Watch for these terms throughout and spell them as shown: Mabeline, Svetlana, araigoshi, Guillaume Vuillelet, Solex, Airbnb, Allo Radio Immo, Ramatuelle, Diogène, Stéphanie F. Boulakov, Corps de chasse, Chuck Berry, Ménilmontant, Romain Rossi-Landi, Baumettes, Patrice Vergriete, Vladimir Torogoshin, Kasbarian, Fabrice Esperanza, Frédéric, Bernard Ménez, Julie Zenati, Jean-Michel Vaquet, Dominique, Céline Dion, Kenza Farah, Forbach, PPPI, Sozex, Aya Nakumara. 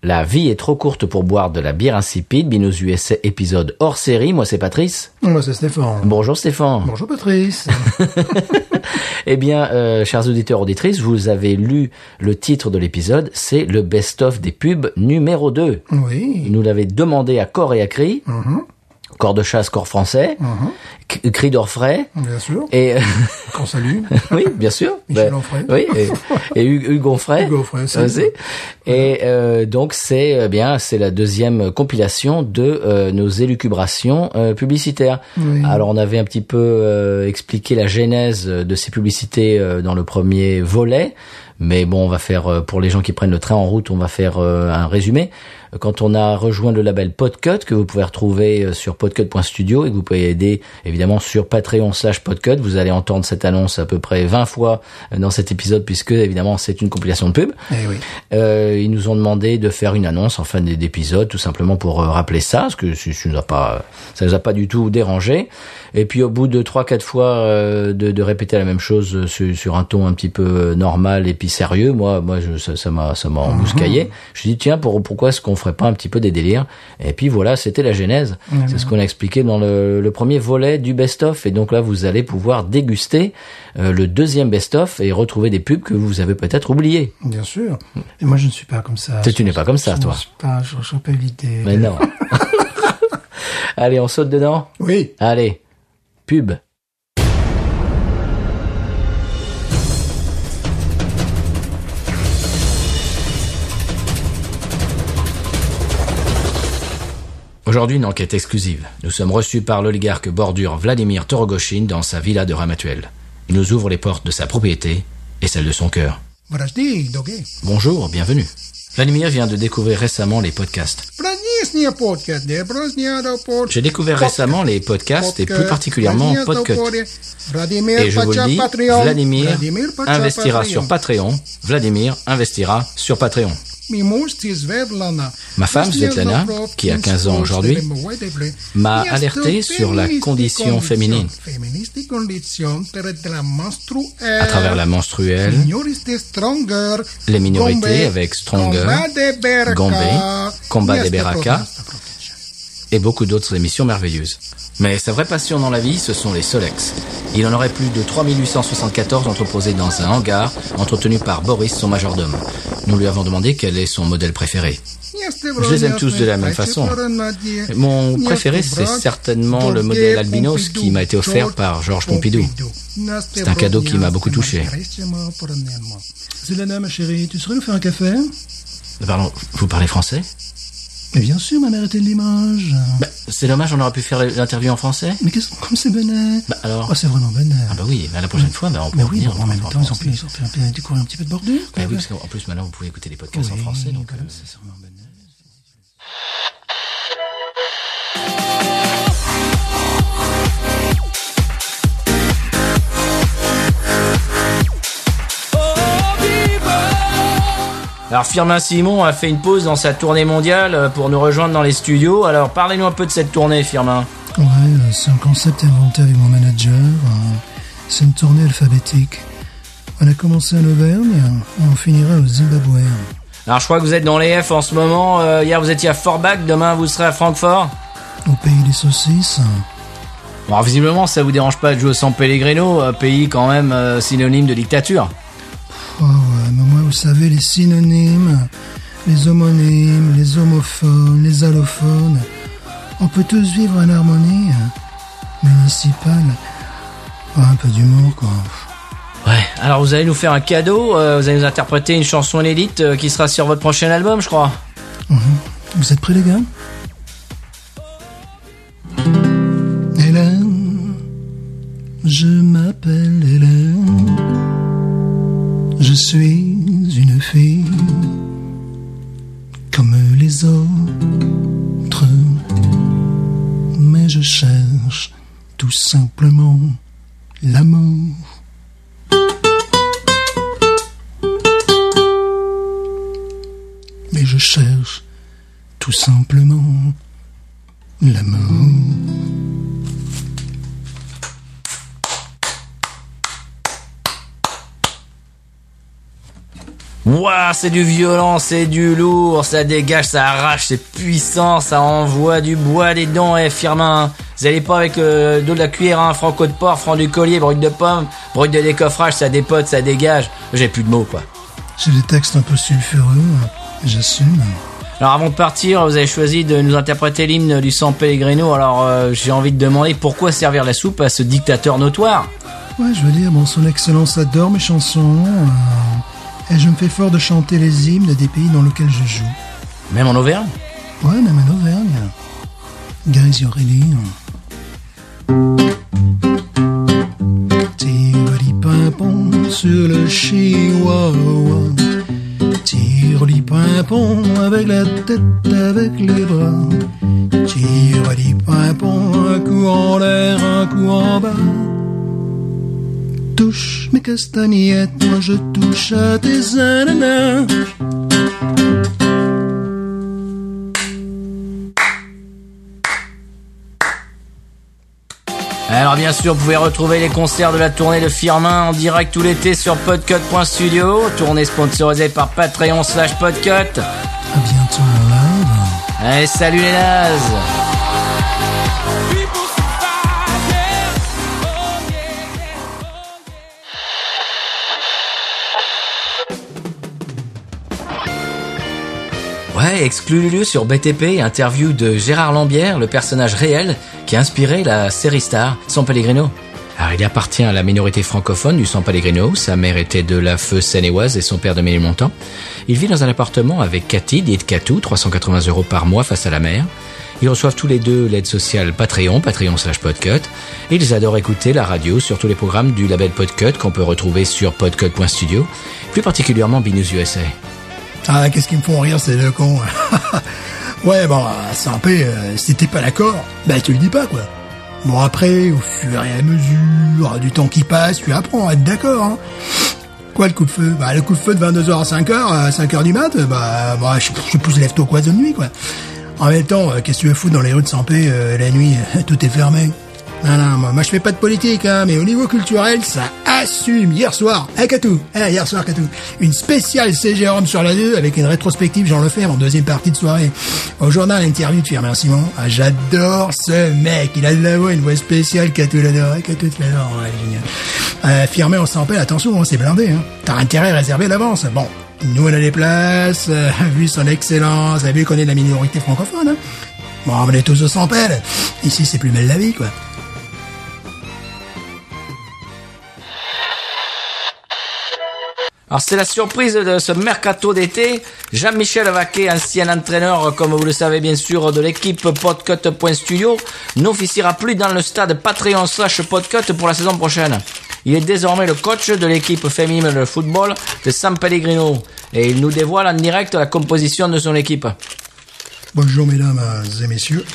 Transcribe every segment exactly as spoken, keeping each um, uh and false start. La vie est trop courte pour boire de la bière insipide. Binous U S A, épisode hors série. Moi, c'est Patrice. Moi, c'est Stéphane. Bonjour Stéphane. Bonjour Patrice. Eh bien, euh, chers auditeurs, auditrices, vous avez lu le titre de l'épisode, c'est le best-of des pubs numéro deux. Oui. Nous l'avait demandé à corps et à cri. Mm-hmm. Corps de chasse, corps français, mm-hmm. Cri d'Orfraie. Bien sûr. Et euh... qu'on salue. Oui, bien sûr. Michel Enfray. Oui, et, et Hugo Enfray. Hugo Enfray, c'est. Et euh, donc, c'est eh bien, c'est la deuxième compilation de euh, nos élucubrations euh, publicitaires. Oui. Alors, on avait un petit peu euh, expliqué la genèse de ces publicités euh, dans le premier volet. Mais bon, on va faire, pour les gens qui prennent le train en route, on va faire un résumé. Quand on a rejoint le label Podcut, que vous pouvez retrouver sur podcut point studio et que vous pouvez aider, évidemment, sur Patreon slash Podcut, vous allez entendre cette annonce à peu près vingt fois dans cet épisode, puisque, évidemment, c'est une compilation de pub. Eh oui. Euh, ils nous ont demandé de faire une annonce en fin d'épisode, tout simplement pour rappeler ça, parce que ça nous a pas, ça nous a pas du tout dérangé. Et puis, au bout de trois, quatre fois, de, de répéter la même chose sur, sur un ton un petit peu normal et puis sérieux, moi, moi, je, ça, ça m'a, ça m'a embuscaillé. Mmh. Je me suis dit, tiens, pour, pourquoi est-ce qu'on ferait pas un petit peu des délires? Et puis voilà, c'était la genèse. Mmh. C'est ce qu'on a expliqué dans le, le premier volet du best-of. Et donc là, vous allez pouvoir déguster euh, le deuxième best-of et retrouver des pubs que vous avez peut-être oubliées. Bien sûr. Et moi, je ne suis pas comme ça. Tu n'es pas comme ça, toi. Je ne suis pas l'idée. Mais non. Allez, on saute dedans? Oui. Allez, pub. Aujourd'hui, une enquête exclusive. Nous sommes reçus par l'oligarque bordure Vladimir Torogoshin dans sa villa de Ramatuelle. Il nous ouvre les portes de sa propriété et celle de son cœur. Bonjour, bienvenue. Vladimir vient de découvrir récemment les podcasts. J'ai découvert récemment les podcasts et plus particulièrement Podcut. Et je vous le dis, Vladimir investira sur Patreon. Vladimir investira sur Patreon. Ma femme, Svetlana, qui a quinze ans aujourd'hui, m'a alerté sur la condition féminine. À travers la menstruelle, les minorités avec Stronger, Gombe, Combat des Beraka et beaucoup d'autres émissions merveilleuses. Mais sa vraie passion dans la vie, ce sont les Solex. Il en aurait plus de trois mille huit cent soixante-quatorze entreposés dans un hangar, entretenu par Boris, son majordome. Nous lui avons demandé quel est son modèle préféré. Je les aime tous de la même façon. Mon préféré, c'est certainement le modèle albinos qui m'a été offert par Georges Pompidou. C'est un cadeau qui m'a beaucoup touché. Zelana, ma chérie, tu saurais nous faire un café? Pardon, vous parlez français? Mais bien sûr, ma mère était de Limoges. Bah, c'est dommage, on aurait pu faire l'interview en français. Mais qu'est-ce comme c'est bonnet. Bah alors. Oh, c'est vraiment bonnet. Ah bah oui, mais la prochaine fois, bah on peut revenir. En même temps, ils ont pu découvrir un petit peu de bordure. Bah oui, parce qu'en plus maintenant, vous pouvez écouter les podcasts en français, donc c'est vraiment bonnet. Alors, Firmin Simon a fait une pause dans sa tournée mondiale pour nous rejoindre dans les studios. Alors, parlez-nous un peu de cette tournée, Firmin. Ouais, c'est un concept inventé avec mon manager. C'est une tournée alphabétique. On a commencé à l'Auvergne et on finira au Zimbabwe. Alors, je crois que vous êtes dans les F en ce moment. Euh, hier, vous étiez à Forbach. Demain, vous serez à Francfort. Au pays des saucisses. Bon, alors, visiblement, ça vous dérange pas de jouer au San Pellegrino, pays quand même euh, synonyme de dictature. Oh ouais, mais moi, vous savez, les synonymes, les homonymes, les homophones, les allophones, on peut tous vivre en harmonie municipale. Oh, un peu d'humour, quoi. Ouais, alors vous allez nous faire un cadeau, euh, vous allez nous interpréter une chanson inédite euh, qui sera sur votre prochain album, je crois. Mmh. Vous êtes prêts, les gars? Hélène, je m'appelle Hélène. Je suis une fille comme les autres. tout simplement l'amour. Mais je cherche tout simplement l'amour. Waouh, c'est du violent, c'est du lourd, ça dégage, ça arrache, c'est puissant, ça envoie du bois des dents, eh Firmin. Vous allez pas avec euh, dos de la cuillère, hein, franco de porc, franc du collier, broc de pomme, broc de décoffrage, ça dépote, ça dégage. J'ai plus de mots, quoi. C'est des textes un peu sulfureux, j'assume. Alors avant de partir, vous avez choisi de nous interpréter l'hymne du San Pellegrino, alors euh, j'ai envie de demander pourquoi servir la soupe à ce dictateur notoire. Ouais, je veux dire, bon, son excellence adore mes chansons, euh, et je me fais fort de chanter les hymnes des pays dans lesquels je joue. Même en Auvergne ? Ouais, même en Auvergne. Guys, you're ready. Tire-li-pimpon sur le chihuahua, tire-li-pimpon avec la tête, avec les bras, tire-li-pimpon un coup en l'air, un coup en bas. Touche mes castagnettes, moi je touche à tes ananas. Alors bien sûr, vous pouvez retrouver les concerts de la tournée de Firmin en direct tout l'été sur podcut point studio, tournée sponsorisée par Patreon slash Podcut. À bientôt mon love. Allez, salut les nazes. Ouais, exclu Lulu sur B T P, interview de Gérard Lambière, le personnage réel qui a inspiré la série Star San Pellegrino. Alors, il appartient à la minorité francophone du San Pellegrino. Sa mère était de la feu Seine-et-Oise et son père de Ménilmontant. Il vit dans un appartement avec Cathy, dite Catou, trois cent quatre-vingts euros par mois face à la mer. Ils reçoivent tous les deux l'aide sociale Patreon, Patreon slash Podcut. Et ils adorent écouter la radio sur tous les programmes du label Podcut qu'on peut retrouver sur podcut point studio, plus particulièrement Binous U S A. Ah, qu'est-ce qu'ils me font rire, ces deux cons. Ouais, bon, c'est un peu, euh, si t'es pas d'accord, bah tu le dis pas, quoi. Bon, après, au fur et à mesure du temps qui passe, tu apprends à être d'accord, hein. Quoi, le coup-de-feu? Bah, le coup-de-feu de vingt-deux heures à cinq heures, à cinq heures du mat, bah, bah je, je pousse lève-tôt, quoi, de nuit, quoi. En même temps, euh, qu'est-ce que tu veux foutre dans les rues de San Pé, euh, la nuit, tout est fermé. Non, non, moi, moi je fais pas de politique, hein, mais au niveau culturel, ça assume. Hier soir, à Catou, à hier soir, Catou, une spéciale C G R M sur la deux avec une rétrospective Jean Lefebvre en deuxième partie de soirée. Au journal, interview de Firmin Simon. Ah, j'adore ce mec, il a de la voix, une voix spéciale, Catou l'adore, Catou l'adore, ouais, génial. Euh, Firmin, on s'en pèle, attention, hein, c'est blindé, hein. T'as intérêt à réserver d'avance. Bon, nous on a des places, euh, vu son excellence, vu qu'on est de la minorité francophone, hein. Bon, on est tous au San Pelle. Ici, c'est plus belle la vie, quoi. Alors c'est la surprise de ce mercato d'été. Jean-Michel Vaquet, ancien entraîneur, comme vous le savez bien sûr, de l'équipe Podcut.studio, n'officiera plus dans le stade Patreon slash Podcut pour la saison prochaine. Il est désormais le coach de l'équipe féminine de football de San Pellegrino et il nous dévoile en direct la composition de son équipe. Bonjour mesdames et messieurs.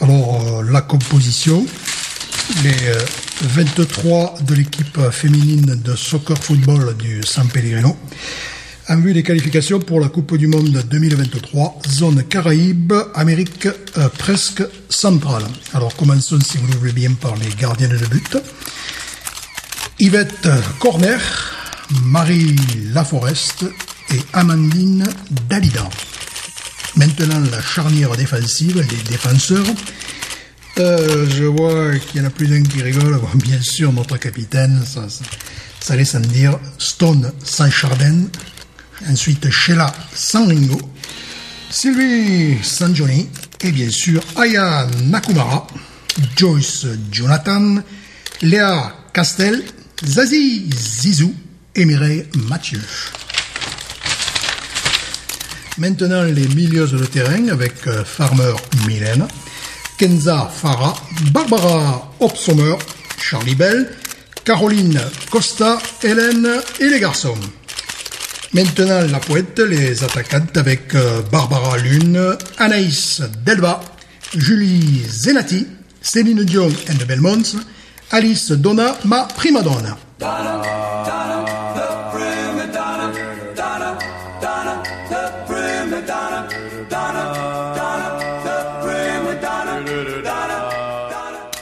Alors euh, la composition, les... Euh... vingt-trois de l'équipe féminine de soccer-football du San Pellegrino en vue des qualifications pour la Coupe du Monde deux mille vingt-trois, zone Caraïbes, Amérique euh, presque centrale. Alors commençons, si vous le voulez bien, par les gardiennes de but. Yvette Corner, Marie Laforest et Amandine Dalida. Maintenant la charnière défensive, les défenseurs. Euh, je vois qu'il y en a plus d'un qui rigole. Bon, bien sûr, notre capitaine, ça, ça, ça laisse en dire. Stone sans Chardin. Ensuite, Sheila sans Ringo. Sylvie sans Johnny. Et bien sûr, Aya Nakumara. Joyce Jonathan. Léa Castel. Zazie Zizou. Et Mireille Mathieu. Maintenant, les milieux de terrain avec euh, Farmer Mylène. Kenza Farah, Barbara Hopsommer, Charlie Bell, Caroline Costa, Hélène et les garçons. Maintenant la poète, les attaquantes avec Barbara Lune, Anaïs Delva, Julie Zenati, Céline Dion and the Belmonts, Alice Donna, ma prima donna.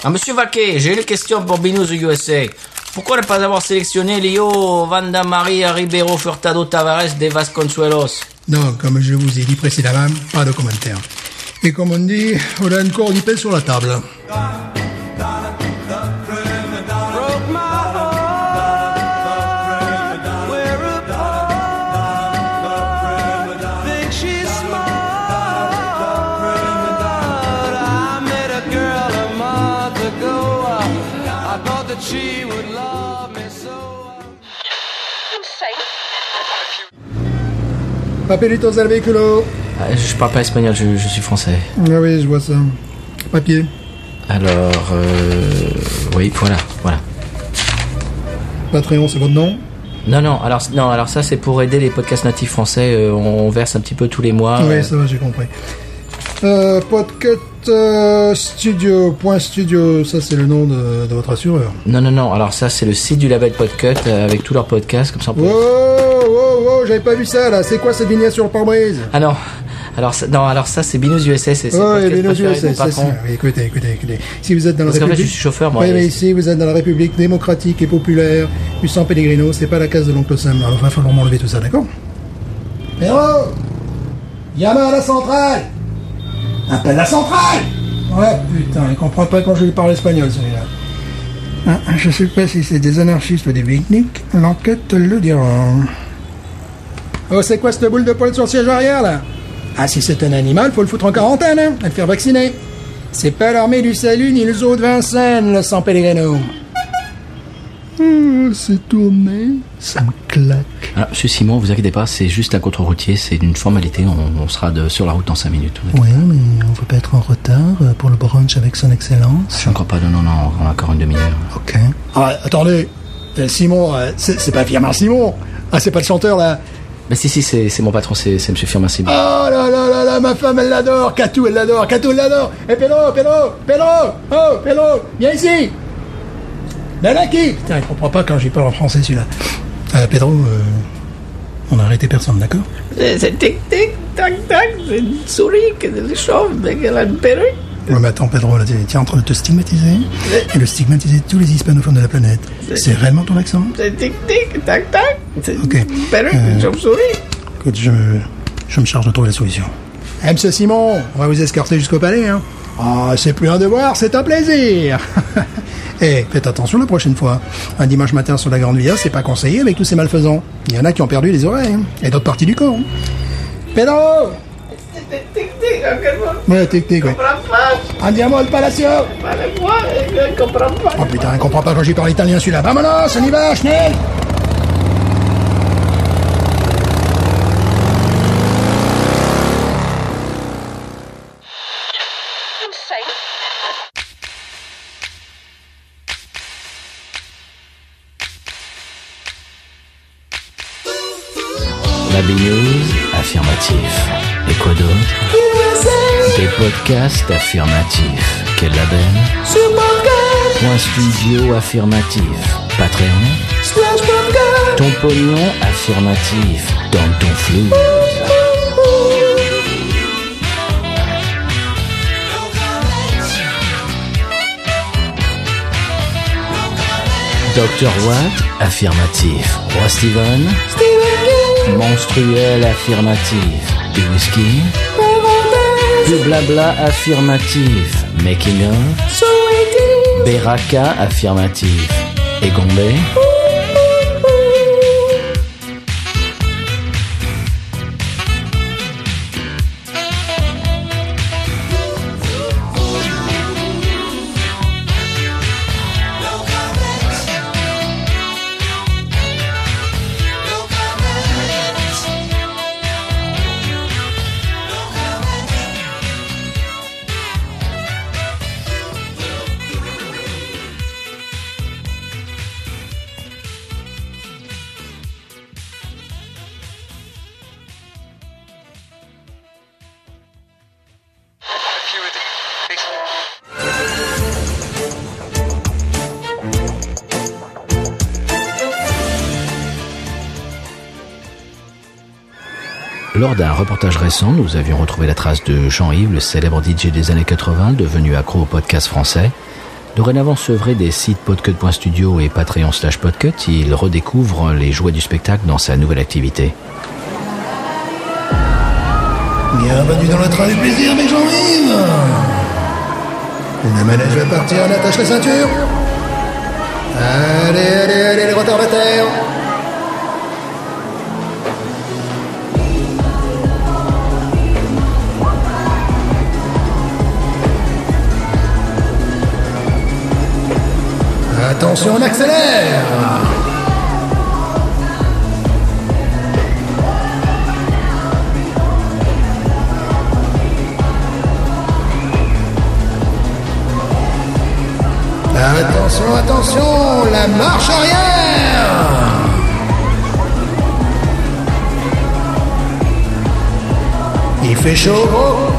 Ah, monsieur Vaquet, j'ai une question pour Binous U S A. Pourquoi ne pas avoir sélectionné Leo, Vanda Maria, Ribeiro, Furtado, Tavares, De Vasconcelos? Non, comme je vous ai dit précédemment, pas de commentaire. Et comme on dit, on a encore du pain sur la table. Papelitos al vehículo. Je parle pas espagnol, je, je suis français. Ah oui, je vois ça. Papier. Alors, euh, oui, voilà, voilà. Patreon, c'est votre nom ? Non, non. Alors, non, alors ça, c'est pour aider les podcasts natifs français. Euh, on verse un petit peu tous les mois. Oui, euh... ça va, j'ai compris. Euh, Podcut.studio.studio, ça c'est le nom de, de votre assureur. Non, non, non. Alors ça, c'est le site du label Podcut avec tous leurs podcasts, comme ça. On peut... Wow, wow, wow, j'avais pas vu ça là. C'est quoi cette vignette sur le pare-brise ? Ah non. Alors ça, non, alors ça c'est Binous U S A, c'est oh, oui, Binous U S A, c'est ça. Écoutez, écoutez, écoutez. Si vous êtes dans la République, fait, je suis chauffeur, moi. Oui, mais ici, vous êtes dans la République démocratique et populaire du San Pellegrino. C'est pas la case de l'oncle Sam. Alors il va falloir m'enlever tout ça, d'accord ? Héros, Yama à la centrale. Appelle la centrale! Ouais, putain, il comprend pas quand je lui parle espagnol, celui-là. Ah, je sais pas si c'est des anarchistes ou des beatniks, l'enquête le dira. Oh, c'est quoi cette boule de poil sur le siège arrière, là? Ah, si c'est un animal, faut le foutre en quarantaine, hein, et le faire vacciner. C'est pas l'armée du salut ni le zoo de Vincennes, le San Pellegrino. Oh, c'est tourné, ça me claque. Alors, monsieur Simon, vous inquiétez pas, c'est juste un contre-routier, c'est une formalité, on, on sera de, sur la route dans cinq minutes. Oui, mais on ne peut pas être en retard pour le brunch avec son excellence. Je suis encore pas, non, non, non, on a encore une demi-heure. Ok. Ah, attendez, Simon, c'est, c'est pas Firmin Simon. Ah, c'est pas le chanteur, là. Bah si, si, c'est, c'est mon patron, c'est, c'est monsieur Firmin Simon. Oh là là là là, ma femme, elle l'adore, Catou, elle l'adore, Catou, elle l'adore. Et Pélo, Pélo, Pélo, oh, Pélo, viens ici. Nanaki! Putain, il comprend pas quand j'y parle en français, celui-là. Euh, Pedro, euh, on a arrêté personne, d'accord? C'est tic-tic, tac-tac, j'ai une souris, que des chauves, qu'elle a une perruque. Ouais, mais attends, Pedro, là, t'es en train de te stigmatiser et de stigmatiser tous les hispanophones de la planète. C'est, c'est réellement ton accent? C'est tic-tic, tac-tac, c'est okay. Une perruque, euh, une chauve-souris. Écoute, je, je me charge de trouver la solution. Eh, monsieur Simon, on va vous escorter jusqu'au palais, hein? Ah, oh, c'est plus un devoir, c'est un plaisir. Eh, hey, faites attention la prochaine fois. Un dimanche matin sur la Grande Via, c'est pas conseillé avec tous ces malfaisants. Il y en a qui ont perdu les oreilles, hein, et d'autres parties du corps. Hein. Pedro! Tic-tic, ouais, tic-tic, ouais. Andiamo al palacio! Oh putain, il comprend pas quand j'y parle italien celui-là. Vamonos, on y va, schnell! Affirmatif. Et quoi d'autre? Des podcasts affirmatifs. Quel label? Point studio affirmatif. Patreon. Ton pognon affirmatif. Dans ton flou. Docteur Watt affirmatif. Roi Steven. Monstruel affirmatif. Du whisky. Du blabla affirmatif. Making of. Beraka affirmatif. Égombé. Lors d'un reportage récent, nous avions retrouvé la trace de Jean-Yves, le célèbre D J des années quatre-vingt, devenu accro au podcast français. Dorénavant sevré des sites Podcut.studio et Patreon slash Podcut, il redécouvre les joies du spectacle dans sa nouvelle activité. Bienvenue dans le train du plaisir avec Jean-Yves. Le manège va partir, on attache la ceinture. Allez, allez, allez, les retardataires. Attention, on accélère. Attention, attention, la marche arrière. Il fait chaud, gros.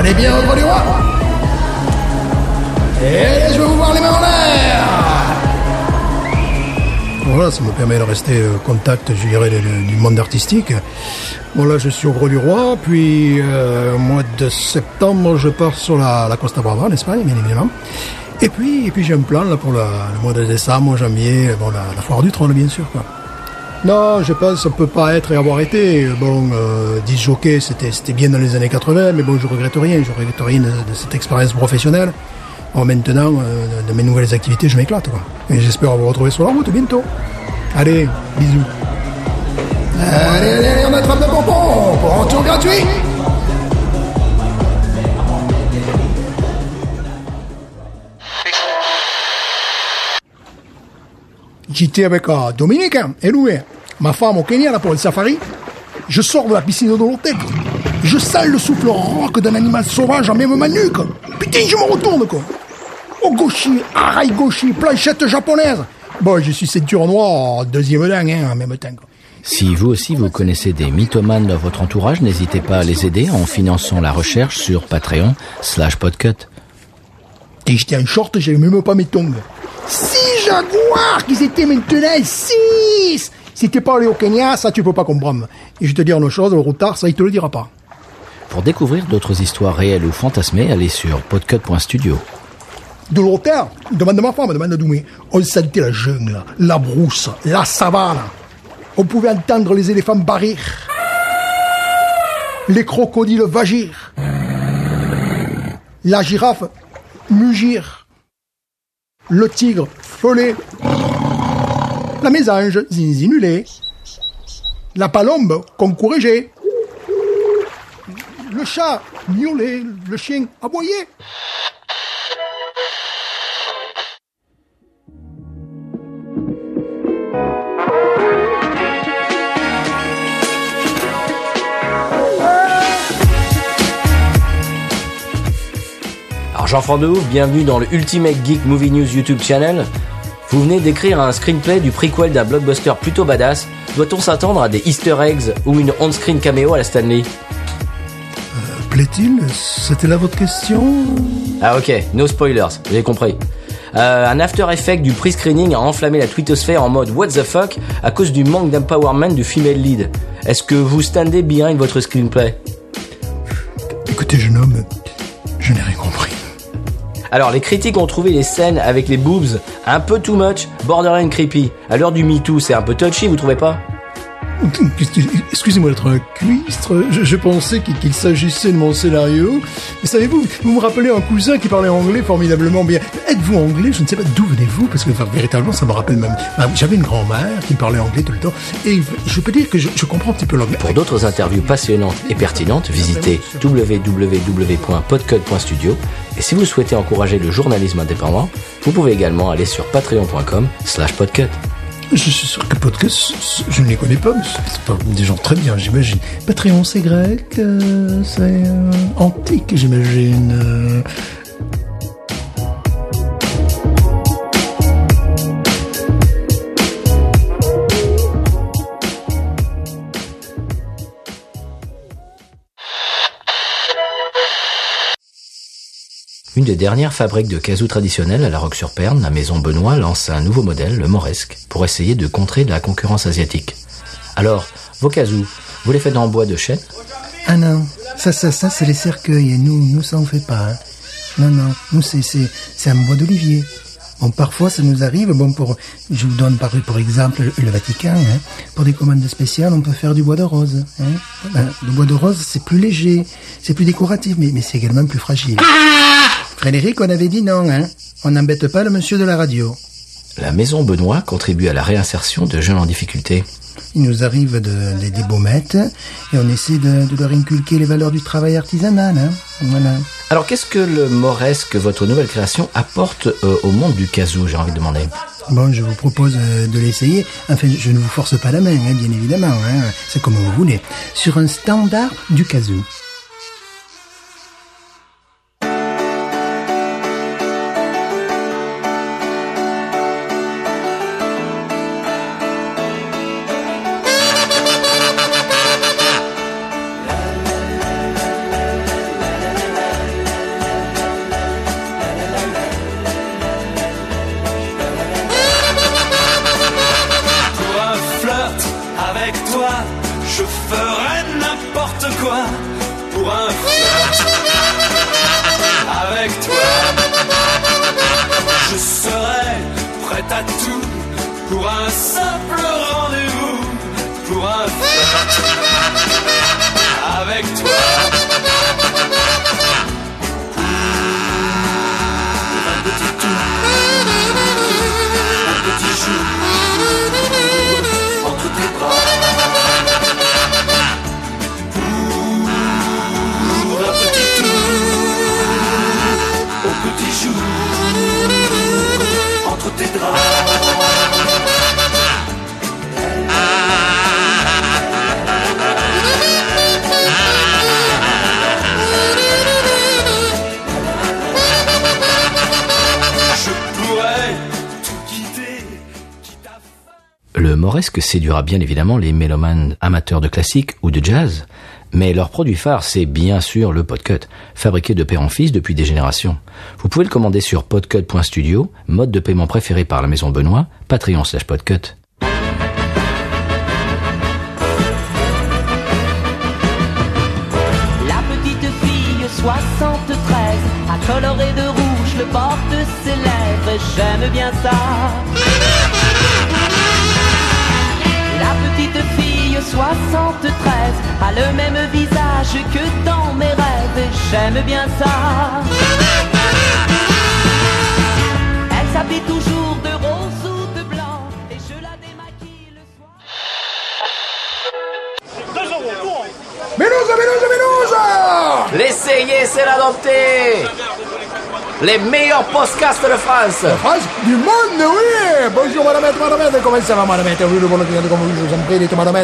On est bien au droit du roi. Et allez, je vais vous voir les mains en l'air. Voilà, ça me permet de rester en contact, je dirais, du monde artistique. Bon, là, je suis au Gros du Roi, puis euh, au mois de septembre, je pars sur la, la Costa Brava, en Espagne, bien évidemment. Et puis, et puis j'ai un plan là, pour la, le mois de décembre, janvier, bon, la, la foire du trône, bien sûr, quoi. Non, je pense qu'on ne peut pas être et avoir été. Bon, euh, disc jockey, c'était, c'était bien dans les années quatre-vingt, mais bon, je ne regrette rien. Je ne regrette rien de, de cette expérience professionnelle. Bon, maintenant, euh, de mes nouvelles activités, je m'éclate, quoi. Et j'espère vous retrouver sur la route bientôt. Allez, bisous. Allez, allez, allez, on attrape le bonbon pour un tour gratuit. J'étais avec euh, Dominique, hein, et Louis, ma femme au Kenya là, pour le safari. Je sors de la piscine de l'hôtel. Je sens le souffle rock d'un animal sauvage en même manu, quoi. Putain, je me retourne, quoi. Ogoshi, araigoshi, planchette japonaise. Bon, je suis ceinture noire, deuxième dingue, hein, en même temps, quoi. Si vous aussi vous connaissez des mythomanes dans votre entourage, n'hésitez pas à les aider en finançant la recherche sur Patreon slash Podcut. Et j'étais en short, j'avais même pas mes tongs. Six jaguars qu'ils étaient maintenant, six. Si t'es pas allé au Kenya, ça tu peux pas comprendre. Et je te dis une chose, le routard, ça il te le dira pas. Pour découvrir d'autres histoires réelles ou fantasmées, allez sur podcut.studio. De l'auteur, demande à ma femme, demande à Doumé. On sentait la jungle, la brousse, la savane. On pouvait entendre les éléphants barrir, les crocodiles vagir, la girafe mugir, le tigre feuler, la mésange zinzinuler, la palombe concouriger, le chat miauler, le chien aboyer. Jean-François de Ouf, bienvenue dans le Ultimate Geek Movie News YouTube Channel. Vous venez d'écrire un screenplay du prequel d'un blockbuster plutôt badass. Doit-on s'attendre à des easter eggs ou une on-screen caméo à la Stanley ? euh, Plaît-il ? C'était là votre question ? Ah ok, no spoilers, j'ai compris. Euh, un after effect du pre-screening a enflammé la twittosphère en mode what the fuck à cause du manque d'empowerment du female lead. Est-ce que vous standez behind votre screenplay ? Écoutez jeune homme, je n'ai rien compris. Alors, les critiques ont trouvé les scènes avec les boobs un peu too much, borderline creepy. À l'heure du Me Too, c'est un peu touchy, vous trouvez pas ? Excusez-moi d'être un cuistre, je, je pensais qu'il, qu'il s'agissait de mon scénario. Mais savez-vous, vous me rappelez un cousin qui parlait anglais formidablement bien. Êtes-vous anglais ? Je ne sais pas d'où venez-vous, parce que enfin, véritablement, ça me rappelle même... J'avais une grand-mère qui parlait anglais tout le temps, et je peux dire que je, je comprends un petit peu l'anglais. Pour d'autres interviews passionnantes et pertinentes, visitez double vé double vé double vé point podcut point studio. Et si vous souhaitez encourager le journalisme indépendant, vous pouvez également aller sur patreon.com slash podcut. Je suis sûr que podcast, je ne les connais pas, mais c'est pas des gens très bien, j'imagine. Patreon, c'est grec, euh, c'est euh, antique, j'imagine. Euh... Une des dernières fabriques de casous traditionnelles à la Roque-sur-Perne, la Maison Benoît lance un nouveau modèle, le Moresque, pour essayer de contrer la concurrence asiatique. Alors, vos casous, Vous les faites en bois de chêne? Ah non, ça, ça, ça, c'est les cercueils, et nous, nous, ça, on fait pas. Hein. Non, non, nous, c'est, c'est, c'est en bois d'olivier. Bon, parfois, ça nous arrive, bon, pour, je vous donne par, par exemple le, le Vatican, hein, pour des commandes spéciales, on peut faire du bois de rose. Hein. Voilà. Le bois de rose, c'est plus léger, c'est plus décoratif, mais, mais c'est également plus fragile. Frédéric, on avait dit non, hein. On n'embête pas le monsieur de la radio. La Maison Benoît contribue à la réinsertion de jeunes en difficulté. Il nous arrive de, de, des baumettes et on essaie de, de leur inculquer les valeurs du travail artisanal. Hein. Voilà. Alors, qu'est-ce que le mauresque, votre nouvelle création, apporte euh, au monde du casou, j'ai envie de demander? Bon, je vous propose euh, de l'essayer. Enfin, je ne vous force pas la main, hein, bien évidemment. Hein. C'est comme vous voulez. Sur un standard du casou. Que séduira bien évidemment les mélomanes amateurs de classique ou de jazz, mais leur produit phare, c'est bien sûr le Podcut, fabriqué de père en fils depuis des générations. Vous pouvez le commander sur podcut point studio, mode de paiement préféré par la Maison Benoît, Patreon slash Podcut. La petite fille soixante-treize a coloré de rouge le bord de ses lèvres et j'aime bien ça. La petite fille soixante-treize a le même visage que dans mes rêves et j'aime bien ça. Elle s'habille toujours de rose ou de blanc et je la démaquille le soir. deux euros, ménouze, ménouze, ménouze. L'essayer, c'est l'adopter. Les meilleurs podcasts de France. De France? Du monde, oui! Bonjour, madame, madame, comment ça va, madame? T'as vu le bon client, comme je vous en prie, dites, madame.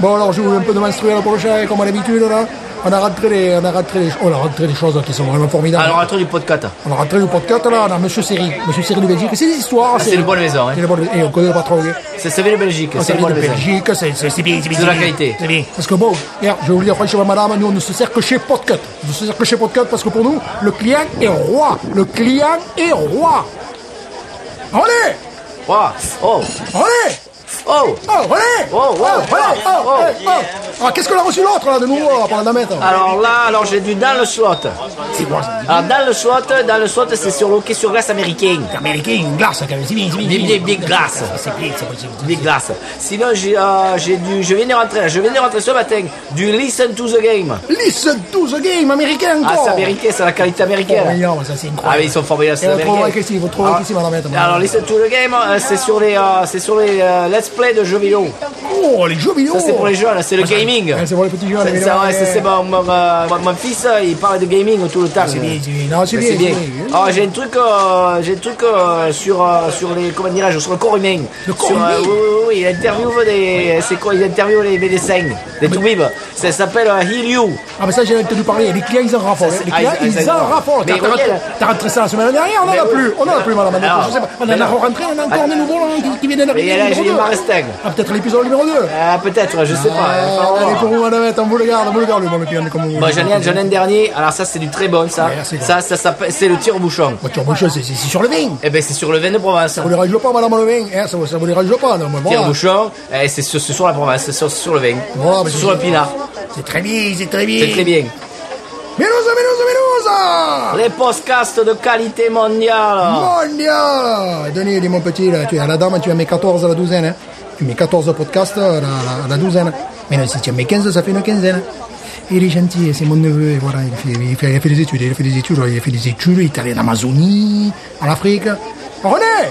Bon, alors, je vous un peu de menstruel pour le chat, comme à l'habitude, là. On a rentré les, on a rentré les, on a rentré les choses qui sont vraiment formidables. Alors, on a rentré du podcast. On a rentré du podcast, là, on a Monsieur Série. Monsieur Série de Belgique, c'est des histoires. Ah, c'est, c'est une bonne maison, hein. C'est une bonne, et on connaît le patron, oui. C'est celui de Belgique, c'est une bonne maison. Belgique, c'est, c'est, c'est bien, c'est bien. C'est de la qualité. C'est bien. Parce que bon, hier, je vais vous dire franchement, madame, nous, on ne se sert que chez Podcut. On ne se sert que chez Podcut parce que pour nous, le client est roi. Le client est roi. Allez! Roi. Oh. Allez! Oh! Oh, allez! Oh, oh, allez! Oh, oh, oh, oh, oh. Ah, qu'est-ce que l'a reçu l'autre, là, de nouveau, là, par la dame? Alors là, alors j'ai du dans le slot. C'est quoi ça? Alors, dans le slot, dans le slot, c'est sur l'hockey sur glace américaine. Américaine, glace, quand même, c'est bien, c'est bien. Big, big, big glace. C'est bien, c'est possible. Big glace. Sinon, j'ai, euh, j'ai du, je viens de rentrer, je viens de rentrer ce matin, du Listen to the Game. Listen to the Game, américain, encore. Ah, c'est américain, c'est la qualité américaine. Oh, non, ça, c'est incroyable. Ah, mais ils sont formidables, c'est américain. Vous trouvez, vous trouvez ici, madame? Alors, Listen to the Game, c'est sur les, c'est sur les, Let's Play de jeux vidéo. Oh, les jeux vidéo. Ça, c'est pour les jeunes, c'est le gaming. C'est pour les petits jeunes. C'est, c'est, ouais, c'est, c'est bon, mon, mon, mon fils, il parle de gaming tout le temps. C'est bien, c'est bien. Non, c'est, bien, c'est bien. bien. Alors, j'ai un truc, euh, j'ai un truc euh, sur, euh, sur les, comment dirais-je, sur le corps humain. Le corps sur, humain. Euh, oui, oui, oui, il interviewe des, c'est quoi, il interviewe les médecins, les toubibs. Ça s'appelle euh, Heal You. Ah, mais ça, j'ai entendu parler. Les clients, ils en raffolent. Les clients, ah, ils en raffolent. T'as, t'as, t'as rentré ça la semaine dernière? On en a plus. On en a plus, madame. On en a rentré, on a encore des nouveaux qui viennent d'arriver. Il va rester Mustang. Ah, peut-être l'épisode numéro deux. Ah, peut-être, je sais ah, pas. Allez, pour vous, madame, on vous le garde, on vous le garde. Bon, le pire, comme vous. Bon, j'en ai, j'en ai un dernier. Alors, ça, c'est du très bon, ça. Ouais, ça, ça, ça, c'est le tire-bouchon. Le tire-bouchon, c'est, c'est sur le vin. Eh ben, c'est sur le vin de Provence. Ça vous les rajoute pas, madame, le vin. Eh, ça, ça vous les rajoute pas, non, voilà. Tire-bouchon, eh, c'est, sur, c'est sur la Provence, c'est sur, sur le vin. Oh, c'est sur le pinard. C'est très bien, c'est très bien. C'est très bien. Ménouza, ménouza, ménouza! Les podcasts de qualité mondiale! Mondiale! Denis, dis mon petit, là, tu, à la dame, tu as mes quatorze à la douzaine. Hein. Tu mets quatorze podcasts à la, à la douzaine. Mais non, si tu as mes quinze, ça fait une quinzaine. Il est gentil, c'est mon neveu, et voilà, il fait, il, fait, il fait des études, il fait des études, il fait des études, il est allé en Amazonie, en Afrique. René!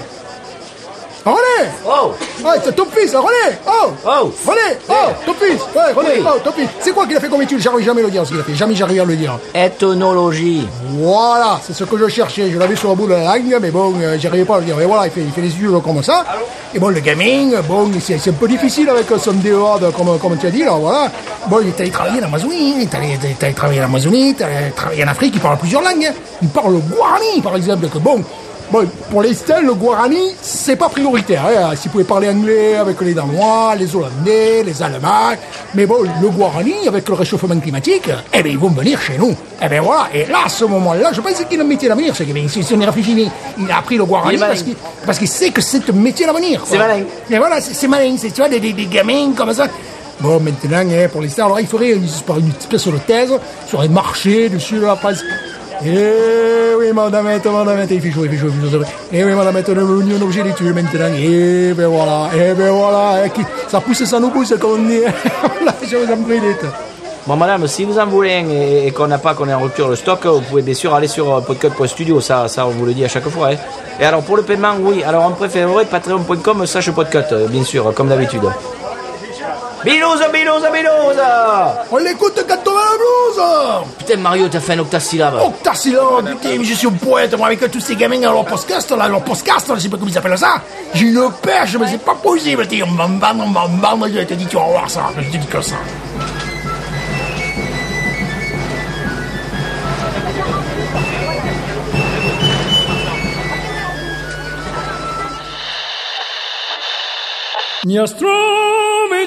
René! Oh! Ouais, c'est ton fils, René! Oh! Oh! René! Oh! Ton fils! Ouais, René! Oui. Oh, ton fils! C'est quoi qu'il a fait comme étude? J'arrive jamais à le dire, ce qu'il a fait. Jamais j'arrive à le dire. Ethnologie. Voilà, c'est ce que je cherchais. Je l'avais sur la boule de la langue, mais bon, euh, j'arrivais pas à le dire. Mais voilà, il fait, il fait les yeux comme ça. Allô? Et bon, le gamin, bon, c'est, c'est un peu difficile avec son D E A, de, comme, comme tu as dit, là, voilà. Bon, il est allé travailler en Amazonie, il est allé, il est allé travailler en Amazonie, il est allé travailler en Afrique, il parle plusieurs langues. Hein. Il parle le guarani, par exemple, que bon... Bon, pour l'instant, le guarani, c'est pas prioritaire. Hein. Si vous pouvez parler anglais avec les Danois, les Hollandais, les Allemands, mais bon, le guarani, avec le réchauffement climatique, eh bien, ils vont venir chez nous. Eh bien, voilà. Et là, à ce moment-là, je pense qu'il a un métier d'avenir, ce gamin. Si on y réfléchit, il a appris le guarani parce qu'il, parce qu'il sait que c'est un métier d'avenir. Quoi. C'est malin. Mais voilà, c'est, c'est malin. C'est, tu vois, des, des, des gamins comme ça. Bon, maintenant, hein, pour l'instant, alors, il faudrait une, une espèce de thèse sur les marchés, dessus, là, parce que... Eh oui, madamette, madamette, il fait chaud, il fait chaud, il fait chaud. Eh oui, madamette, on est devenu un objet d'étude maintenant. Eh ben voilà, eh ben voilà. Ça pousse, ça nous pousse, comme on dit. Voilà, je vous en prie, dites. Bon, madame, si vous en voulez un et, et qu'on n'a pas, qu'on est en rupture de stock, vous pouvez bien sûr aller sur podcut point studio, ça, ça, on vous le dit à chaque fois. Hein. Et alors, pour le paiement, oui, alors on préférerait patreon point com slash podcut, bien sûr, comme d'habitude. Bilouza, bilouza, bilouza! On l'écoute quand on a la blouse! Putain, Mario, t'as fait un octasyllabe! Octasyllabe, putain, mais je suis un poète, moi, avec tous ces gamins dans leur podcast, là, leur podcast, je sais pas comment ils appellent ça! J'ai une perche, mais c'est pas possible, t'es, on m'embande, on m'embande, je te dis, tu vas voir ça, je te dis que ça!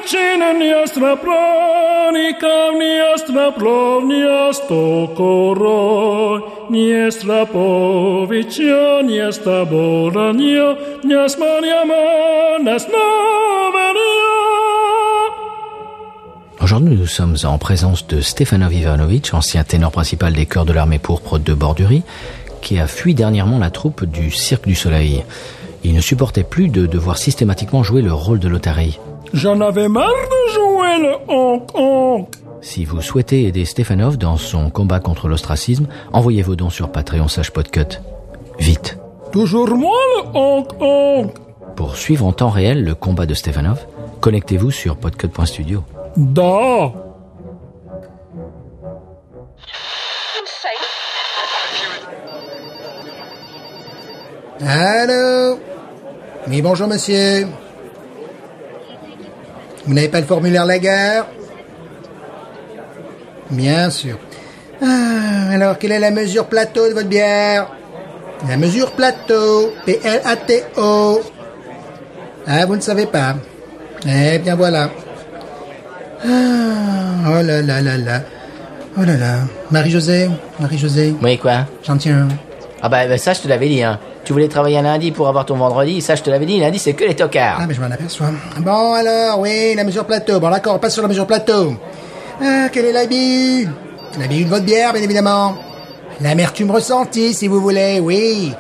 Cine niastra pronica, niastra plov, niasto koroj, niastra povicio, niasta boranio, nias maniamanas noveria. Aujourd'hui, nous sommes en présence de Stefano Ivanovic, ancien ténor principal des chœurs de l'armée pourpre de Bordurie, qui a fui dernièrement la troupe du Cirque du Soleil. Il ne supportait plus de devoir systématiquement jouer le rôle de l'otarie. J'en avais marre de jouer le honk-honk. Si vous souhaitez aider Stefanov dans son combat contre l'ostracisme, envoyez vos dons sur Patreon slash Podcut. Vite. Toujours moi le honk-honk. Pour suivre en temps réel le combat de Stefanov, connectez-vous sur podcut point studio. Da. Allô. Oui, bonjour monsieur. Vous n'avez pas le formulaire Laguerre ? Bien sûr. Ah, alors, quelle est la mesure plateau de votre bière ? La mesure plateau, P L A T O. Ah, vous ne savez pas. Eh bien, voilà. Ah, oh là là là là. Oh là là. Marie-Josée, Marie-Josée. Oui, quoi ? J'en tiens. Ah bah, bah ça, je te l'avais dit, hein. Tu voulais travailler un lundi pour avoir ton vendredi, ça je te l'avais dit, lundi c'est que les tocards. Ah mais je m'en aperçois. Bon alors, oui, la mesure plateau. Bon d'accord, on passe sur la mesure plateau. Ah, quel est l'habit ? L'habit de votre bière, bien évidemment. L'amertume ressentie, si vous voulez, oui.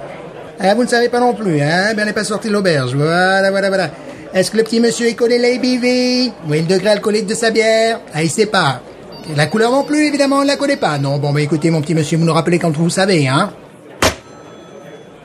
Ah, vous ne savez pas non plus, hein ? Ben, on n'est pas sorti de l'auberge. Voilà, voilà, voilà. Est-ce que le petit monsieur, il connaît l'A B V ? Oui, le degré alcoolique de sa bière ? Ah, il sait pas. Et la couleur non plus, évidemment, on ne la connaît pas. Non, bon, bah écoutez, mon petit monsieur, vous nous rappelez quand vous savez, hein ?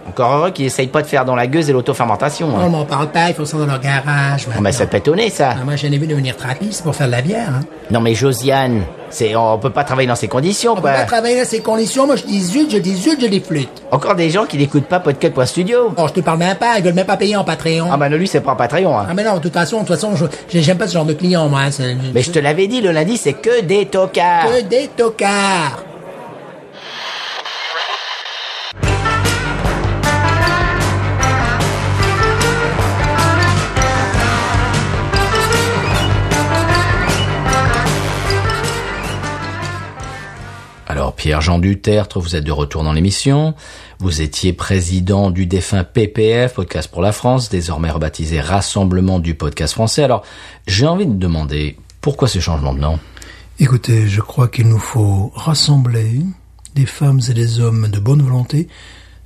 Encore heureux qu'ils essayent pas de faire dans la gueuse et l'autofermentation. Non, hein. Mais on parle pas, ils font ça dans leur garage. Oh, mais ça peut étonner, ça. Ah, moi, j'en ai vu devenir trapiste pour faire de la bière. Hein. Non, mais Josiane, c'est, on peut pas travailler dans ces conditions, on quoi. On peut pas travailler dans ces conditions. Moi, je dis zut, je dis zut, je dis flûte. Encore des gens qui n'écoutent pas Podcut.studio. Oh, je te parle même pas, ils veulent même pas payer en Patreon. Ah, bah, non, lui, c'est pas en Patreon. Hein. Ah, mais non, de toute façon, de toute façon, je, j'aime pas ce genre de client, moi. C'est... Mais je te l'avais dit, le lundi, c'est que des tocards. Que des tocards. Alors Pierre-Jean Dutertre, vous êtes de retour dans l'émission. Vous étiez président du défunt P P F, Podcast pour la France, désormais rebaptisé Rassemblement du podcast français. Alors j'ai envie de demander, pourquoi ce changement de nom ? Écoutez, je crois qu'il nous faut rassembler des femmes et des hommes de bonne volonté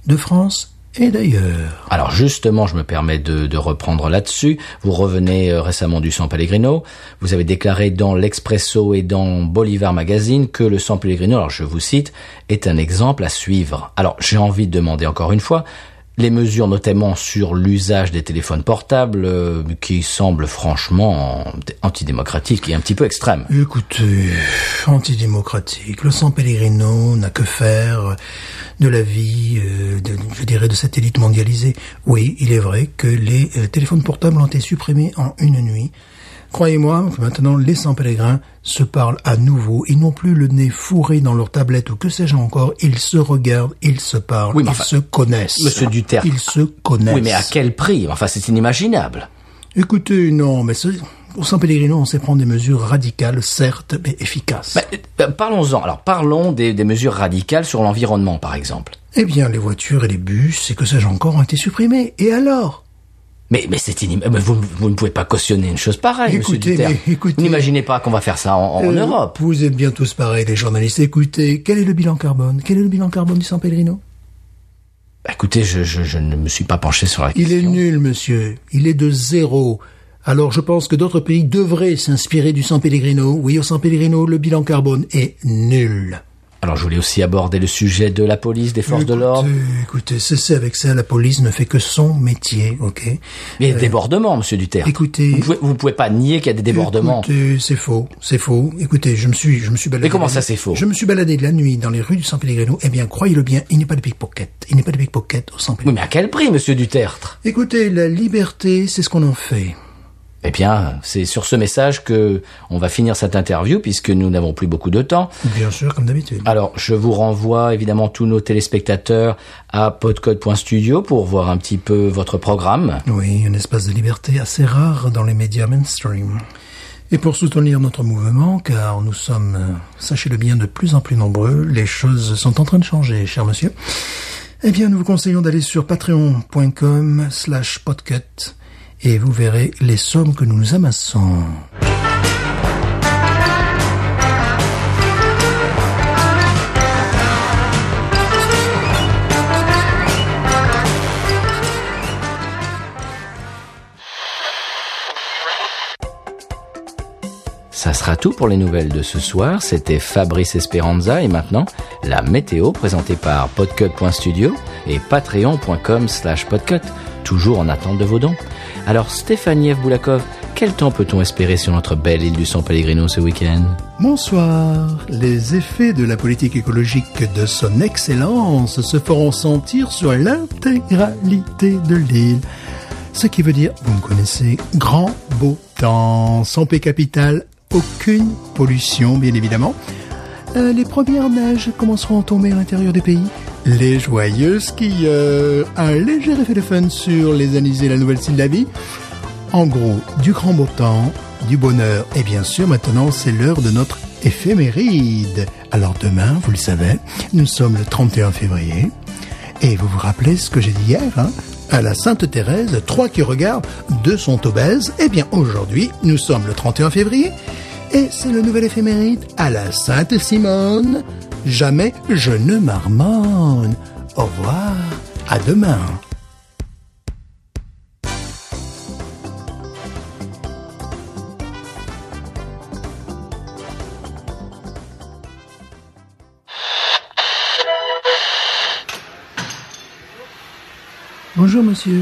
de France et d'ailleurs. Alors justement, je me permets de, de reprendre là-dessus. Vous revenez récemment du San Pellegrino. Vous avez déclaré dans l'Expresso et dans Bolivar Magazine que le San Pellegrino, alors je vous cite, est un exemple à suivre. Alors j'ai envie de demander encore une fois, les mesures notamment sur l'usage des téléphones portables euh, qui semblent franchement antidémocratiques et un petit peu extrêmes. Écoutez, antidémocratique, le San Pellegrino n'a que faire de la vie, euh, de, je dirais, de cette élite mondialisée. Oui, il est vrai que les euh, téléphones portables ont été supprimés en une nuit. Croyez-moi, maintenant, les Saint-Pellegrins se parlent à nouveau. Ils n'ont plus le nez fourré dans leur tablette ou que sais-je encore. Ils se regardent, ils se parlent, oui, ils enfin, se connaissent. Monsieur Duterte. Ils se connaissent. Oui, mais à quel prix ? Enfin, c'est inimaginable. Écoutez, non, mais ce... au San Pellegrino, on sait prendre des mesures radicales, certes, mais efficaces. Bah, bah, parlons-en. Alors, parlons des, des mesures radicales sur l'environnement, par exemple. Eh bien, les voitures et les bus, et que sais-je encore, ont été supprimés. Et alors ? Mais, mais c'est inim... mais vous, vous ne pouvez pas cautionner une chose pareille, écoutez, monsieur Duterte. Écoutez, n'imaginez pas qu'on va faire ça en, en euh, Europe. Vous êtes bien tous pareils, les journalistes. Écoutez, quel est le bilan carbone ? Quel est le bilan carbone du San Pellegrino ? Bah, écoutez, je, je, je ne me suis pas penché sur la question. Il est nul, monsieur. Il est de zéro. Alors, je pense que d'autres pays devraient s'inspirer du San Pellegrino. Oui, au San Pellegrino, le bilan carbone est nul. Alors, je voulais aussi aborder le sujet de la police, des forces écoutez, de l'ordre. Écoutez, cessez avec ça. La police ne fait que son métier, ok ? Mais il y a des débordements, monsieur Duterte. Écoutez... Vous ne pouvez, vous pouvez pas nier qu'il y a des débordements. Écoutez, c'est faux, c'est faux. Écoutez, je me suis, je me suis baladé... Mais comment ça, c'est faux ? Je me suis baladé de la nuit dans les rues du San Pellegrino. Eh bien, croyez-le bien, il n'est pas de pickpocket. Il n'est pas de pickpocket au San Pellegrino. Oui, mais à quel prix, monsieur Duterte ? Écoutez, la liberté, c'est ce qu'on en fait. Eh bien, c'est sur ce message que on va finir cette interview puisque nous n'avons plus beaucoup de temps. Bien sûr, comme d'habitude. Alors, je vous renvoie évidemment tous nos téléspectateurs à podcut point studio pour voir un petit peu votre programme. Oui, un espace de liberté assez rare dans les médias mainstream. Et pour soutenir notre mouvement, car nous sommes, sachez-le bien, de plus en plus nombreux, les choses sont en train de changer, cher monsieur. Eh bien, nous vous conseillons d'aller sur patreon point com slash podcut. Et vous verrez les sommes que nous amassons. Ça sera tout pour les nouvelles de ce soir. C'était Fabrice Esperanza et maintenant, la météo présentée par podcut point studio et patreon point com slash podcut, toujours en attente de vos dons. Alors Stéphanie F. Boulakov, quel temps peut-on espérer sur notre belle île du San Pellegrino ce week-end ? Bonsoir. Les effets de la politique écologique de son excellence se feront sentir sur l'intégralité de l'île. Ce qui veut dire, vous me connaissez, grand beau temps, sans P capital, aucune pollution bien évidemment. Euh, les premières neiges commenceront à tomber à l'intérieur du pays. Les joyeux skieurs, un léger effet de fun sur les anisés, la nouvelle style de la vie. En gros, du grand beau temps, du bonheur. Et bien sûr, maintenant, c'est l'heure de notre éphéméride. Alors demain, vous le savez, nous sommes le trente et un février. Et vous vous rappelez ce que j'ai dit hier, hein ? À la Sainte-Thérèse, trois qui regardent, deux sont obèses. Eh bien, aujourd'hui, nous sommes le trente et un février. Et c'est le nouvel éphéméride à la Sainte-Simone. Jamais je ne marmonne. Au revoir, à demain. Bonjour monsieur,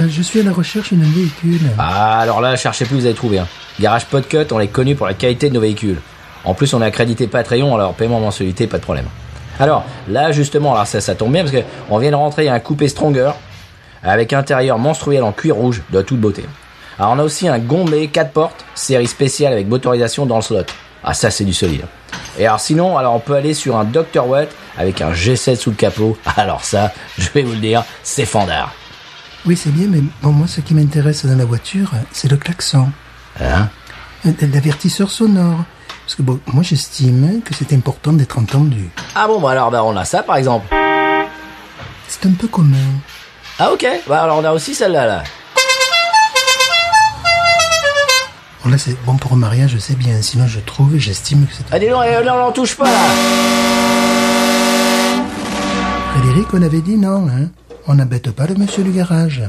euh, je suis à la recherche d'un véhicule. Ah alors là, cherchez plus, vous allez trouver. Hein. Garage Podcut, on est connu pour la qualité de nos véhicules. En plus, on est accrédité Patreon, alors paiement mensualité, pas de problème. Alors, là, justement, alors ça, ça tombe bien, parce qu'on vient de rentrer un coupé Stronger, avec intérieur menstruel en cuir rouge, de toute beauté. Alors, on a aussi un Gondé quatre portes, série spéciale avec motorisation dans le slot. Ah, ça, c'est du solide. Et alors, sinon, alors on peut aller sur un docteur Watt, avec un G sept sous le capot. Alors ça, je vais vous le dire, c'est fandard. Oui, c'est bien, mais bon, moi, ce qui m'intéresse dans la voiture, c'est le klaxon. Hein ? L'avertisseur sonore. Parce que bon, moi j'estime que c'est important d'être entendu. Ah bon, bah alors bah, on a ça par exemple. C'est un peu commun. Ah ok, bah alors on a aussi celle-là là. Bon là c'est bon pour un mariage, je sais bien, sinon je trouve et j'estime que c'est... Allez non, là on n'en touche pas là. Frédéric, on avait dit non, hein. On n'embête pas le monsieur du garage.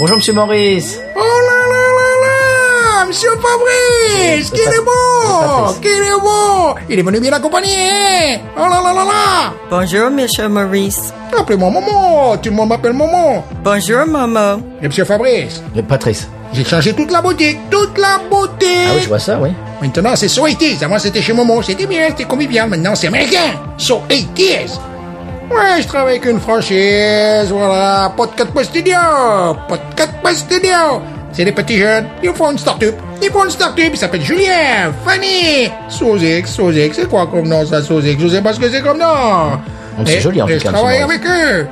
Bonjour monsieur Maurice. Oh là là là là, monsieur Fabrice, qu'il est beau, qu'il est beau. Il est venu bien accompagné. Oh là là là là. Bonjour monsieur Maurice. Appelez-moi Momo, tout le monde m'appelle Momo. Bonjour Momo. Et monsieur Fabrice. Et Patrice. J'ai changé toute la boutique, toute la boutique. Ah oui, je vois ça, oui. Maintenant c'est So eighties, avant c'était chez Momo, c'était bien, c'était convivial, maintenant c'est américain. So eighties. Ouais, je travaille avec une franchise, voilà, Podcut.studio, Podcut.studio. C'est des petits jeunes, ils font une start-up, ils font une start-up, ils s'appellent Julien, Fanny, Sozex, Sozex, c'est quoi comme nom ça, Sozex, je sais pas ce que c'est comme nom. Donc c'est joli en tout cas. Je travaille avec eux.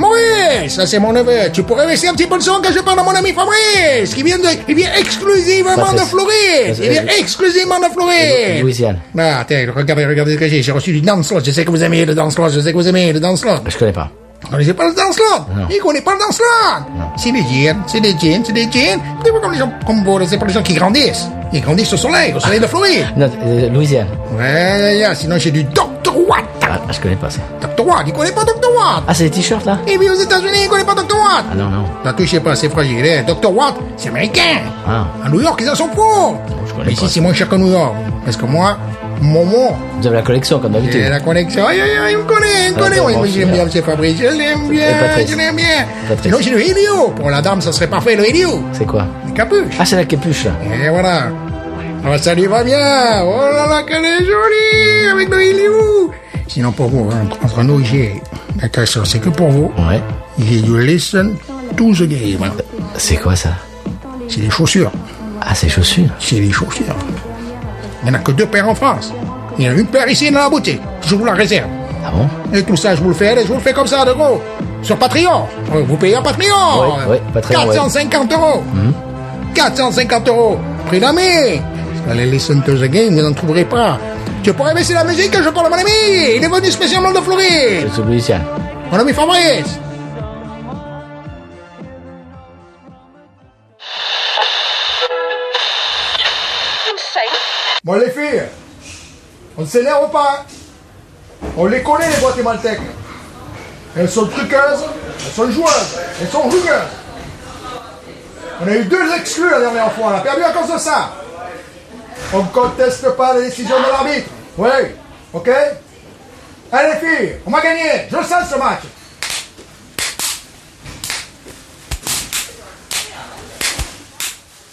Maurice, ça c'est mon neveu, tu pourrais laisser un petit peu le son quand je parle à mon ami Fabrice, qui vient de, il vient exclusivement de Floride, il vient exclusivement de Floride. Louisiane. Ah, tiens, regardez, regardez ce que j'ai, j'ai reçu du dance lord, je sais que vous aimez le dance lord, je sais que vous aimez le dance lord. Je connais pas. Vous connaissez pas le dance lord? Non. Il connaît pas le dance lord. C'est des jeans, c'est des jeans, c'est des jeans. C'est pas comme les gens, comme vous, c'est pas les gens qui grandissent. Ils grandissent au soleil, au soleil de Floride. Non, euh, Louisiane. Ouais, sinon j'ai du docteur Watt. Ah, je connais pas ça. docteur Watt, il connaît pas docteur Watt. Ah, c'est les t-shirts là. Et puis aux États-Unis, il connaît pas docteur Watt. Ah non, non. T'as touché pas, c'est fragile. Hein. docteur Watt, c'est américain. Ah. À New York, ils en sont pauvres. Mais ici, c'est moins cher qu'à New York. Parce que moi, Momo. Vous avez la collection comme d'habitude. J'ai la collection. Aïe, aïe, aïe, il me connaît, il me connaît. Oui, j'aime bien, monsieur Fabrice. Je l'aime bien. Je l'aime bien. Sinon, j'ai le Helio. Pour la dame, ça serait parfait, le Helio. C'est quoi? La capuche. Ah, c'est la capuche. Et voilà. Ah, ça lui va bien. Oh là là, qu'elle est jolie avec le Helio. Sinon, pour vous, entre nous, j'ai la question, c'est que pour vous. Ouais. J'ai du Listen to the Game. C'est quoi ça? C'est les chaussures. Ah, c'est les chaussures? C'est les chaussures. Il n'y en a que deux paires en France. Il y en a une paire ici dans la boutique. Je vous la réserve. Ah bon? Et tout ça, je vous le fais, je vous le fais comme ça, de gros. Sur Patreon. Vous payez à Patreon. Oui, oui, Patreon. quatre cent cinquante ouais. euros. Mm-hmm. quatre cent cinquante euros. Prix d'ami. Allez, listen to the game, vous n'en trouverez pas. Tu pourrais baisser la musique que je parle à mon ami. Il est venu spécialement de Floride. Je suis Lucien. Mon ami Fabrice. Bon, les filles, on ne s'énerve pas. On les connaît, les Guatémaltèques. Elles sont truqueuses, elles sont joueuses, elles sont rugueuses. On a eu deux exclus la dernière fois, on a perdu à cause de ça. On ne conteste pas les décisions de l'arbitre. Oui, ok? Allez, les filles, on va gagner. Je le sens, ce match.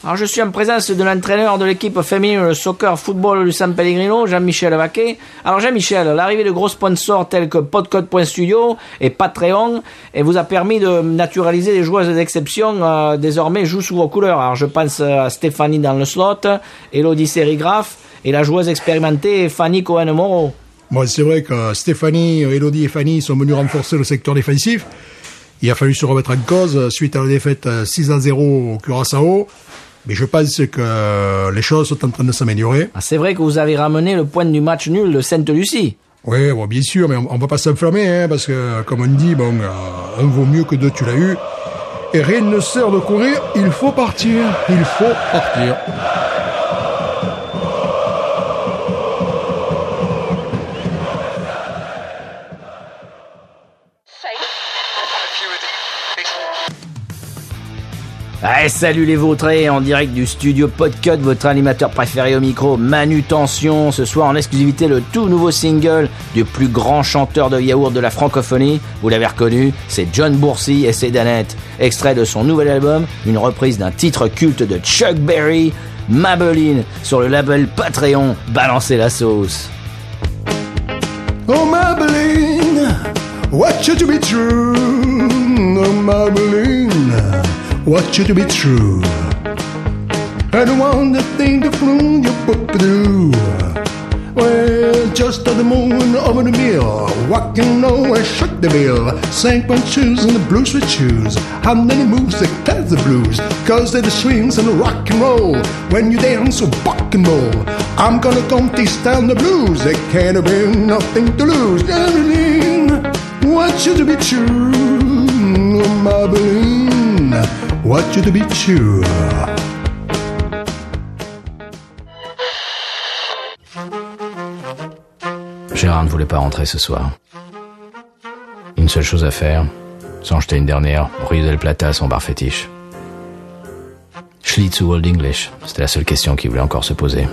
Alors je suis en présence de l'entraîneur de l'équipe féminine soccer football du San Pellegrino, Jean-Michel Vaquet. Alors Jean-Michel, l'arrivée de gros sponsors tels que Podcut.studio et Patreon et vous a permis de naturaliser des joueuses d'exception euh, désormais jouent sous vos couleurs. Alors je pense à Stéphanie dans le slot, Elodie Sérigraphe et la joueuse expérimentée Fanny Cohen-Moreau. Bon, c'est vrai que Stéphanie, Elodie et Fanny sont venues renforcer le secteur défensif. Il a fallu se remettre en cause suite à la défaite six à zéro au Curaçao. Mais je pense que les choses sont en train de s'améliorer. Ah, c'est vrai que vous avez ramené le point du match nul de Sainte-Lucie. Oui, bon, bien sûr, mais on, on va pas s'enflammer, hein, parce que, comme on dit, bon, euh, un vaut mieux que deux, tu l'as eu. Et rien ne sert de courir, il faut partir, il faut partir. Hey, salut les vautrés, en direct du studio Podcut, votre animateur préféré au micro, Manutention. Ce soir en exclusivité le tout nouveau single du plus grand chanteur de yaourt de la francophonie. Vous l'avez reconnu, c'est John Bourcy et ses Danettes. Extrait de son nouvel album, une reprise d'un titre culte de Chuck Berry, Mabeline, sur le label Patreon. Balancez la sauce. Oh Mabeline, watch it to be true. Oh Mabeline, watch it to be true. I don't want the thing to fling your puppy do. Well, just at the moment of the meal, walking nowhere, shook the bill, sank one shoes and the blues with shoes. How many moves that cleanse the blues? Cause they're the swings and the rock and roll. When you dance so buck and roll, I'm gonna come taste down the blues. There can't have been nothing to lose. Darling, what you to be true, my balloon, what you to be true. Gérard ne voulait pas rentrer ce soir. Une seule chose à faire, s'en jeter une dernière, Rio del Plata, son bar fétiche. Schlitz ou Old English, c'était la seule question qu'il voulait encore se poser.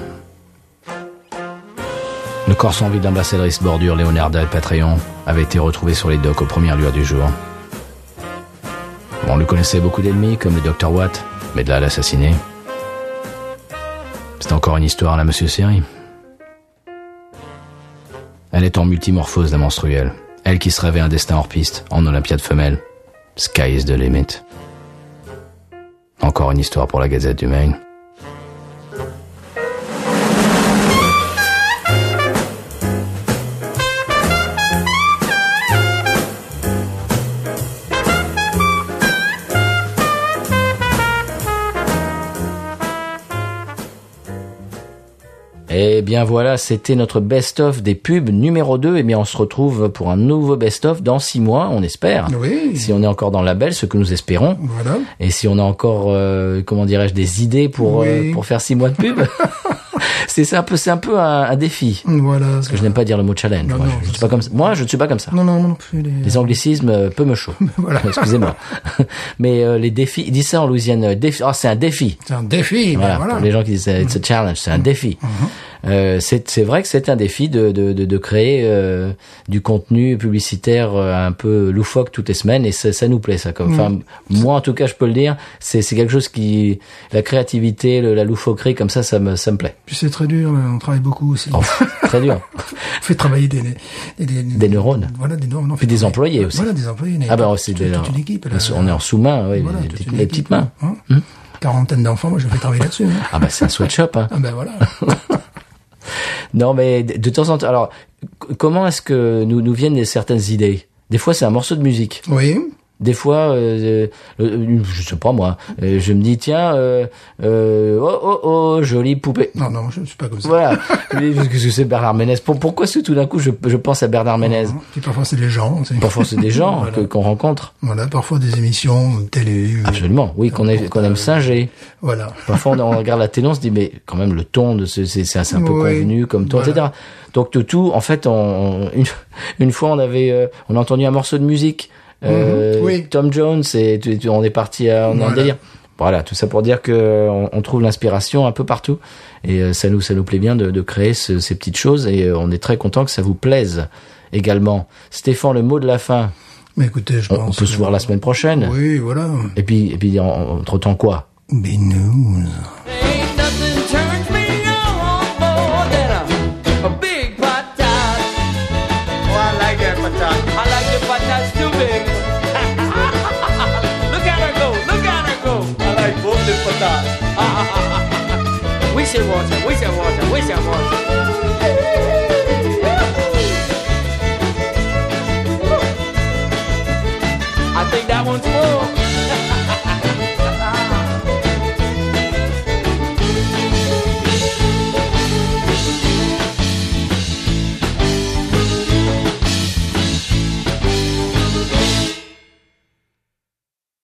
Le corps sans vie d'ambassadrice bordure Leonarda et Patreon avait été retrouvé sur les docks aux premières lueurs du jour. On lui connaissait beaucoup d'ennemis, comme le docteur Watt, mais de là à l'assassiner. C'est encore une histoire là, monsieur Siri. Elle est en multimorphose d'un menstruel. Elle qui se rêvait un destin hors piste, en Olympiade femelle. Sky is the limit. Encore une histoire pour la Gazette du Maine. Eh bien voilà, c'était notre best-of des pubs numéro deux. Eh bien on se retrouve pour un nouveau best-of dans six mois, on espère. Oui. Si on est encore dans le label, ce que nous espérons. Voilà. Et si on a encore, euh, comment dirais-je, des idées pour, oui. euh, pour faire six mois de pub. C'est, c'est un peu, c'est un, peu un, un défi. Voilà. Parce que je n'aime pas dire le mot challenge. Non, moi, non, je, je suis pas comme ça. Moi, je ne suis pas comme ça. Non, non, non plus. Les, les anglicismes peu me chaud. Voilà. Excusez-moi. Mais euh, les défis, ils disent ça en Louisiane. Défi. Oh, c'est un défi. C'est un défi. Voilà. Ben voilà. Pour les gens qui disent it's a challenge, c'est un défi. Mm-hmm. Euh, c'est, c'est vrai que c'est un défi de, de, de, de créer euh, du contenu publicitaire euh, un peu loufoque toutes les semaines, et ça, ça nous plaît ça. Comme, enfin, mmh. moi en tout cas, je peux le dire, c'est, c'est quelque chose qui, la créativité, le, la loufoquerie comme ça, ça me, ça me plaît. Puis c'est très dur, on travaille beaucoup aussi. Oh, très dur. On fait travailler des, des, des, des neurones. Voilà, des neurones. Puis des employés aussi. Voilà, des employés. Ah bah c'est toute, toute une équipe. Là. On est en sous-main, ouais, voilà, les, les, les petites mains. Hein mmh. Quarantaine d'enfants, moi je vais travailler là-dessus. Hein. Ah bah c'est un sweatshop. Hein. Ah bah voilà. Non, mais de temps en temps, alors, comment est-ce que nous, nous viennent certaines idées? Des fois, c'est un morceau de musique. Oui. Des fois, euh, euh, je sais pas moi, euh, je me dis, tiens, euh, euh, oh, oh, oh, jolie poupée. Non, non, je ne suis pas comme ça. Voilà. Parce que c'est Bernard Ménez. Pourquoi est-ce que tout d'un coup, je, je pense à Bernard Ménez? Puis parfois, c'est des gens. C'est... Parfois, c'est des gens voilà. que, qu'on rencontre. Voilà, parfois des émissions télé. Absolument, oui, qu'on, est, qu'on aime singer. Voilà. Parfois, on regarde la télé, on se dit, mais quand même, le ton, de ce, c'est, c'est un peu oui. convenu, comme toi, voilà. et cetera. Donc, de tout, en fait, on, une, une fois, on avait, euh, on a entendu un morceau de musique. Euh, mmh, oui. Tom Jones et tu, tu, on est parti à, on est voilà. en délire. Voilà, tout ça pour dire que on, on trouve l'inspiration un peu partout et euh, ça nous ça nous plaît bien de, de créer ce, ces petites choses et euh, on est très content que ça vous plaise également. Stéphane, le mot de la fin. Mais écoutez, je on, pense on peut se voir la semaine prochaine. Oui, voilà. Et puis et puis en, entre-temps quoi? Big news. We should watch it, we should watch it, we should watch it.